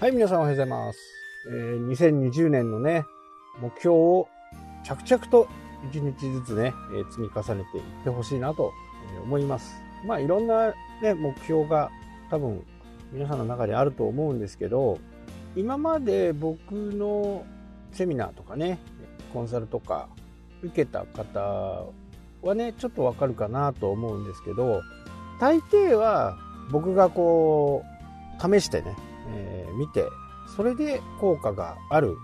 はい、皆さんおはようございます。2020年のね、目標を着々と1日ずつね、積み重ねていってほしいなと思います。まあいろんなね、目標が多分皆さんの中にあると思うんですけど、今まで僕のセミナーとかね、コンサルとか受けた方はね、ちょっとわかるかなと思うんですけど、大抵は僕がこう試してね、見てそれで効果がある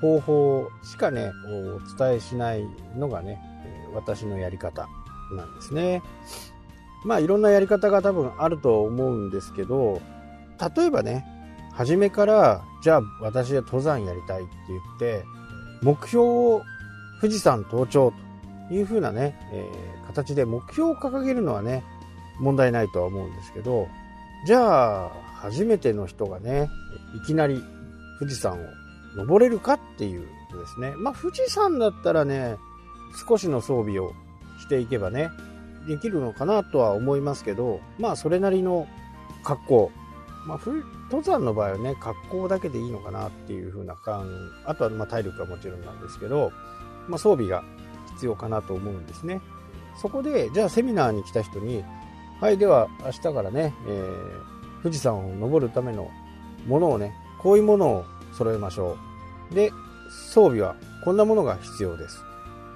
方法しかねお伝えしないのがね私のやり方なんですね。まあいろんなやり方が多分あると思うんですけど、例えばね初めからじゃあ私は登山やりたいって言って目標を富士山登頂という風なね、形で目標を掲げるのはね問題ないとは思うんですけど、じゃあ初めての人がねいきなり富士山を登れるかっていうですね、まあ富士山だったらね少しの装備をしていけばねできるのかなとは思いますけど、まあそれなりの格好、まあ登山の場合はね格好だけでいいのかなっていう風な感、あとはまあ体力はもちろんなんですけど、まあ装備が必要かなと思うんですね。そこでじゃあセミナーに来た人にはい、では明日からね、富士山を登るためのものをねこういうものを揃えましょう、で装備はこんなものが必要です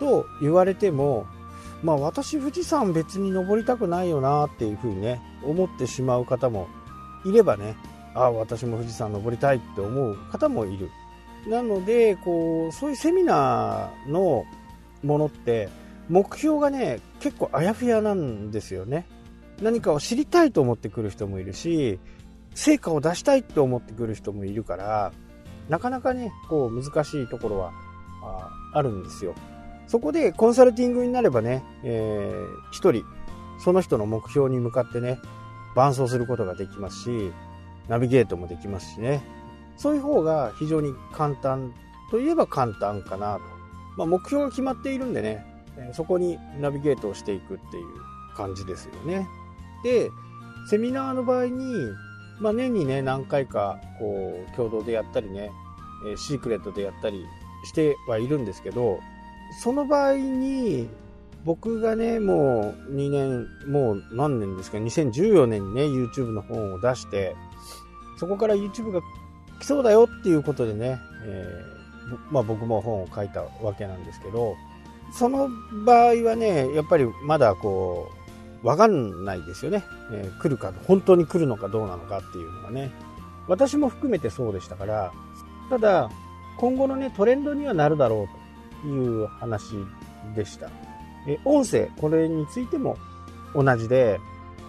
と言われても、まあ私富士山別に登りたくないよなっていうふうにね思ってしまう方もいればね、ああ私も富士山登りたいって思う方もいる。なのでこうそういうセミナーのものって目標がね結構あやふやなんですよね。何かを知りたいと思ってくる人もいるし、成果を出したいと思ってくる人もいるから、なかなかねこう難しいところはあるんですよ。そこでコンサルティングになればね、一人その人の目標に向かってね伴走することができますし、ナビゲートもできますしね、そういう方が非常に簡単といえば簡単かなと、まあ、目標が決まっているんでねそこにナビゲートをしていくっていう感じですよね。でセミナーの場合に、まあ、年にね何回かこう共同でやったりねシークレットでやったりしてはいるんですけど、その場合に僕がねもう2014年にね YouTube の本を出して、そこから YouTube が来そうだよっていうことでね、まあ、僕も本を書いたわけなんですけど、その場合はねやっぱりまだこうわかんないですよね、来るか本当に来るのかどうなのかっていうのがね私も含めてそうでしたから、ただ今後のねトレンドにはなるだろうという話でした。音声これについても同じで、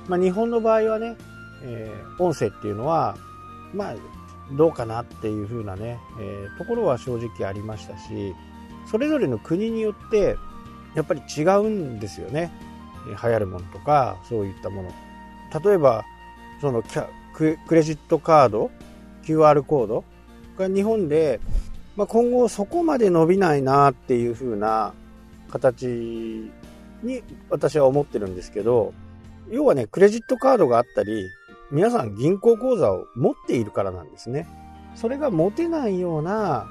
まあ、日本の場合はね、音声っていうのはまあどうかなっていう風なね、ところは正直ありましたし、それぞれの国によってやっぱり違うんですよね、流行るものとかそういったもの。例えばそのクレジットカード QR コードが日本で、まあ、今後そこまで伸びないなっていう風な形に私は思ってるんですけど、要はねクレジットカードがあったり皆さん銀行口座を持っているからなんですね。それが持てないような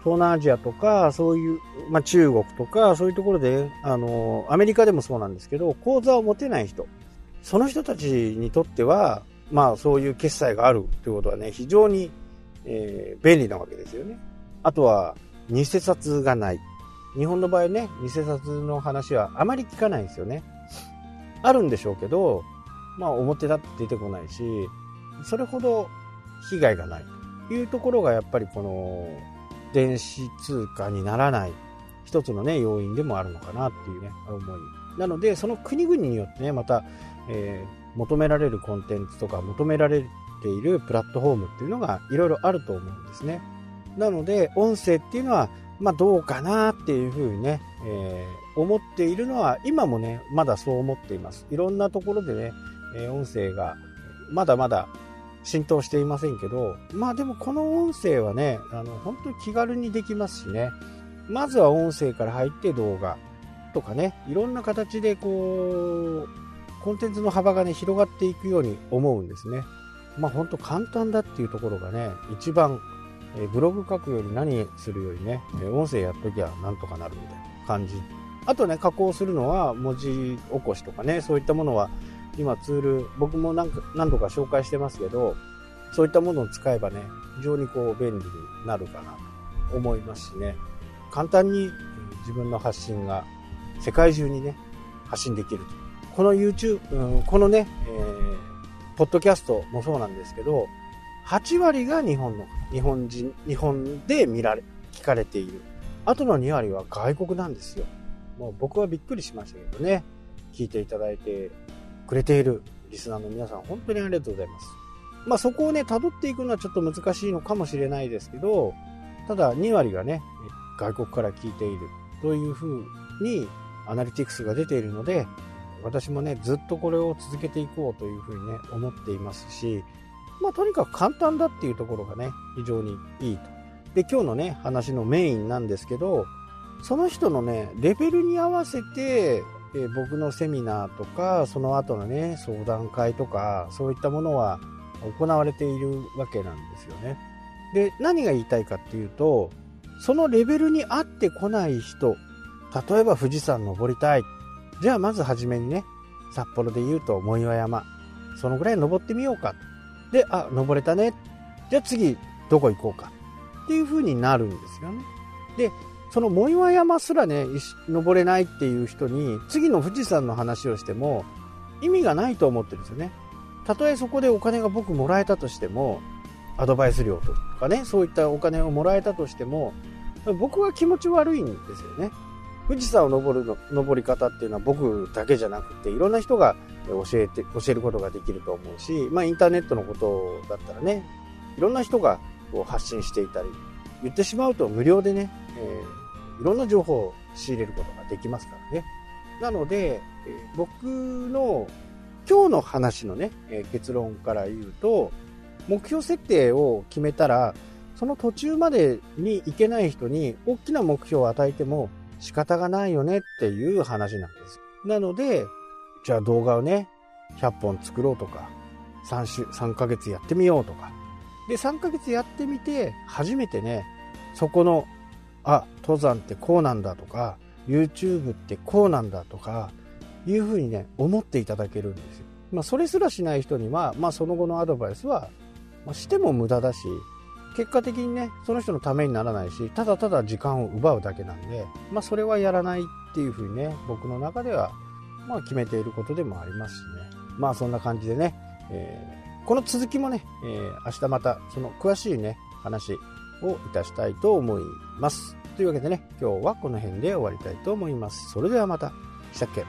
東南アジアとかそういう、まあ、中国とかそういうところで、アメリカでもそうなんですけど、口座を持てない人、その人たちにとってはまあそういう決済があるということはね非常に、便利なわけですよね。あとは偽札がない。日本の場合ね偽札の話はあまり聞かないんですよね。あるんでしょうけど、まあ表だって出てこないし、それほど被害がないというところがやっぱりこの電子通貨にならない一つのね要因でもあるのかなっていうね思い。なのでその国々によってねまた、求められるコンテンツとか求められているプラットフォームっていうのがいろいろあると思うんですね。なので音声っていうのはまあどうかなっていうふうにね、思っているのは今もねまだそう思っています。いろんなところでね音声がまだまだ浸透していませんけど、まあでもこの音声はね本当に気軽にできますしね、まずは音声から入って動画とかねいろんな形でこうコンテンツの幅がね広がっていくように思うんですね。まあ本当簡単だっていうところがね、一番ブログ書くより何するよりね、音声やっときゃなんとかなるみたいな感じ。あとね、加工するのは文字起こしとかね、そういったものは今ツール、僕も何度か紹介してますけど、そういったものを使えばね、非常にこう便利になるかなと思いますしね、簡単に自分の発信が世界中にね、発信できると。この YouTube、このね、ポッドキャストもそうなんですけど、8割が日本で聞かれている。あとの2割は外国なんですよ。もう僕はびっくりしましたけどね、聞いていただいてくれているリスナーの皆さん、本当にありがとうございます。まあそこをね、辿っていくのはちょっと難しいのかもしれないですけど、ただ2割がね、外国から聞いているというふうにアナリティクスが出ているので、私もね、ずっとこれを続けていこうというふうにね、思っていますし、まあとにかく簡単だっていうところがね、非常にいいと。で、今日のね、話のメインなんですけど、その人のね、レベルに合わせて、僕のセミナーとか、その後のね、相談会とか、そういったものは行われているわけなんですよね。で、何が言いたいかっていうと、そのレベルに合ってこない人、例えば富士山登りたい。じゃあまず初めにね、札幌で言うと藻岩山、そのぐらい登ってみようか。で、あ、登れたね。じゃあ次どこ行こうかっていう風になるんですよね。で、その藻岩山すらね、登れないっていう人に次の富士山の話をしても意味がないと思ってるんですよね。たとえそこでお金が僕もらえたとしても、アドバイス料とかね、そういったお金をもらえたとしても、僕は気持ち悪いんですよね。富士山を登り方っていうのは僕だけじゃなくて、いろんな人が教えることができると思うし、まあインターネットのことだったらね、いろんな人がこう発信していたり、言ってしまうと無料でね、いろんな情報を仕入れることができますからね。なので、僕の今日の話のね、結論から言うと、目標設定を決めたら、その途中までに行けない人に大きな目標を与えても仕方がないよねっていう話なんです。なので、じゃあ動画をね、100本作ろうとか、3ヶ月やってみようとか。で、3ヶ月やってみて、初めてね、そこの、あ、登山ってこうなんだとか、YouTube ってこうなんだとか、いうふうにね、思っていただけるんですよ。まあ、それすらしない人には、まあ、その後のアドバイスは、まあ、しても無駄だし、結果的にね、その人のためにならないし、ただただ時間を奪うだけなんで、まあ、それはやらないっていうふうにね、僕の中では、まあ、決めていることでもありますしね。まあ、そんな感じでね、この続きもね、明日また、その詳しいね、話をいたしたいと思います。というわけでね、今日はこの辺で終わりたいと思います。それではまた、したっけ。